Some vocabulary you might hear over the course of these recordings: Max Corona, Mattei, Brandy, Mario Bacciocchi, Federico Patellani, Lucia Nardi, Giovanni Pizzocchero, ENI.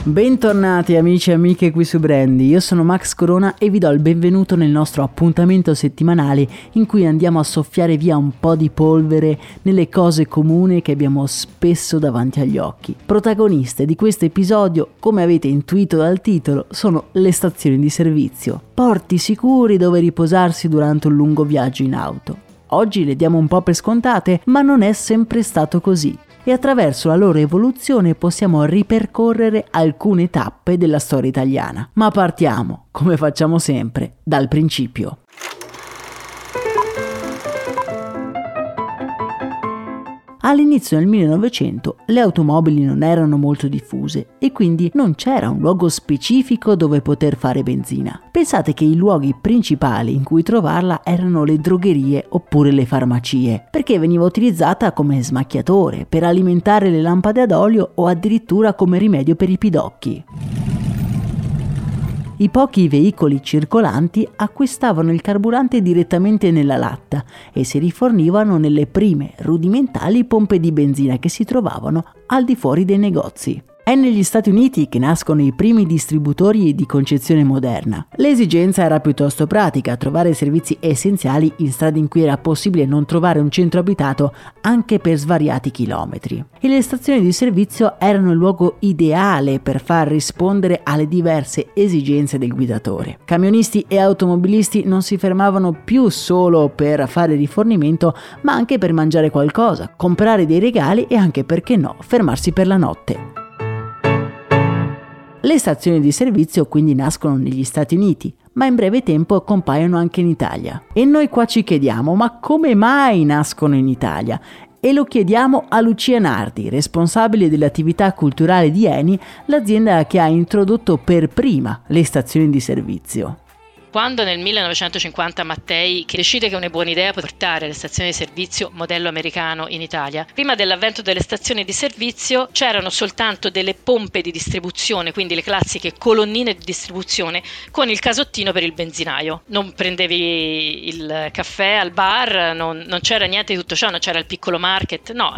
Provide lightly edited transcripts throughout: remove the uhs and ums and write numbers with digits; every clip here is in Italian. Bentornati amici e amiche qui su Brandy, io sono Max Corona e vi do il benvenuto nel nostro appuntamento settimanale in cui andiamo a soffiare via un po' di polvere nelle cose comuni che abbiamo spesso davanti agli occhi. Protagoniste di questo episodio, come avete intuito dal titolo, sono le stazioni di servizio, porti sicuri dove riposarsi durante un lungo viaggio in auto. Oggi le diamo un po' per scontate, ma non è sempre stato così. E attraverso la loro evoluzione possiamo ripercorrere alcune tappe della storia italiana. Ma partiamo, come facciamo sempre, dal principio. All'inizio del 1900 le automobili non erano molto diffuse e quindi non c'era un luogo specifico dove poter fare benzina. Pensate che i luoghi principali in cui trovarla erano le drogherie oppure le farmacie, perché veniva utilizzata come smacchiatore, per alimentare le lampade ad olio o addirittura come rimedio per i pidocchi. I pochi veicoli circolanti acquistavano il carburante direttamente nella latta e si rifornivano nelle prime rudimentali pompe di benzina che si trovavano al di fuori dei negozi. È negli Stati Uniti che nascono i primi distributori di concezione moderna. L'esigenza era piuttosto pratica, trovare servizi essenziali in strade in cui era possibile non trovare un centro abitato anche per svariati chilometri. E le stazioni di servizio erano il luogo ideale per far rispondere alle diverse esigenze del guidatore. Camionisti e automobilisti non si fermavano più solo per fare rifornimento, ma anche per mangiare qualcosa, comprare dei regali e anche, perché no, fermarsi per la notte. Le stazioni di servizio quindi nascono negli Stati Uniti, ma in breve tempo compaiono anche in Italia. E noi qua ci chiediamo, ma come mai nascono in Italia? E lo chiediamo a Lucia Nardi, responsabile dell'attività culturale di ENI, l'azienda che ha introdotto per prima le stazioni di servizio. Quando nel 1950 Mattei decide che è una buona idea portare le stazioni di servizio modello americano in Italia, prima dell'avvento delle stazioni di servizio c'erano soltanto delle pompe di distribuzione, quindi le classiche colonnine di distribuzione con il casottino per il benzinaio. Non prendevi il caffè al bar, non c'era niente di tutto ciò, non c'era il piccolo market, no,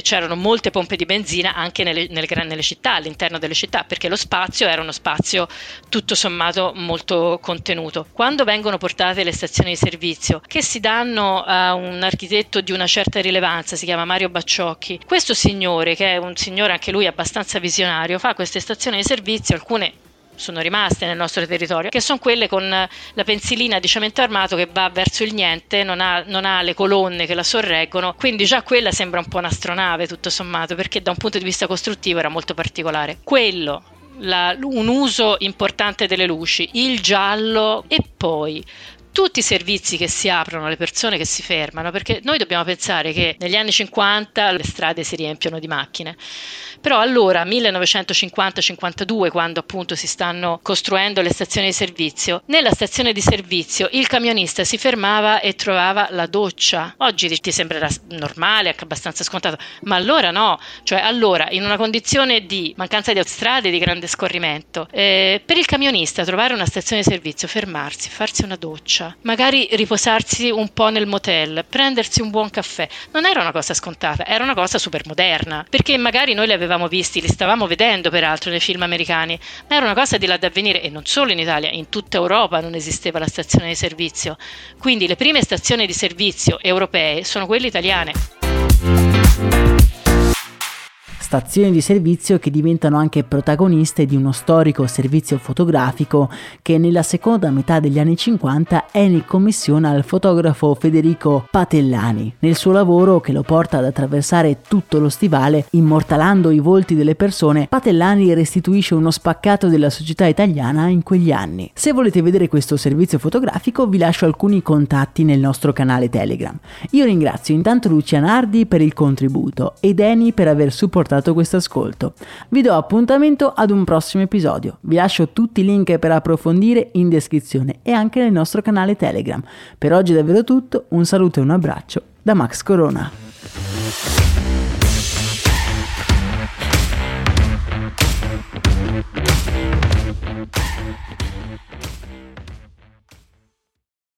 c'erano molte pompe di benzina anche nelle città, all'interno delle città, perché lo spazio era uno spazio tutto sommato molto contenuto. Quando vengono portate le stazioni di servizio, che si danno a un architetto di una certa rilevanza, si chiama Mario Bacciocchi, questo signore, che è un signore anche lui abbastanza visionario, fa queste stazioni di servizio, alcune sono rimaste nel nostro territorio, che sono quelle con la pensilina di cemento armato che va verso il niente, non ha le colonne che la sorreggono, quindi già quella sembra un po' un'astronave tutto sommato, perché da un punto di vista costruttivo era molto particolare. Quello, un uso importante delle luci, il giallo e poi tutti i servizi che si aprono, le persone che si fermano, perché noi dobbiamo pensare che negli anni 50 le strade si riempiono di macchine, però allora 1950-52, quando appunto si stanno costruendo le stazioni di servizio, nella stazione di servizio il camionista si fermava e trovava la doccia. Oggi ti sembrerà normale, anche abbastanza scontato, ma allora no, cioè allora in una condizione di mancanza di autostrade, di grande scorrimento, per il camionista trovare una stazione di servizio, fermarsi, farsi una doccia, magari riposarsi un po' nel motel, prendersi un buon caffè, non era una cosa scontata, era una cosa super moderna, perché magari noi li avevamo visti, li stavamo vedendo peraltro nei film americani, ma era una cosa di là da venire, e non solo in Italia, in tutta Europa non esisteva la stazione di servizio, quindi le prime stazioni di servizio europee sono quelle italiane. Stazioni di servizio che diventano anche protagoniste di uno storico servizio fotografico che nella seconda metà degli anni 50 ENI commissiona al fotografo Federico Patellani, nel suo lavoro che lo porta ad attraversare tutto lo stivale immortalando i volti delle persone. Patellani restituisce uno spaccato della società italiana in quegli anni. Se volete vedere questo servizio fotografico vi lascio alcuni contatti nel nostro canale Telegram. Io ringrazio intanto Lucia Nardi per il contributo ed ENI per aver supportato questo ascolto. Vi do appuntamento ad un prossimo episodio. Vi lascio tutti i link per approfondire in descrizione e anche nel nostro canale Telegram. Per oggi è davvero tutto, un saluto e un abbraccio da Max Corona.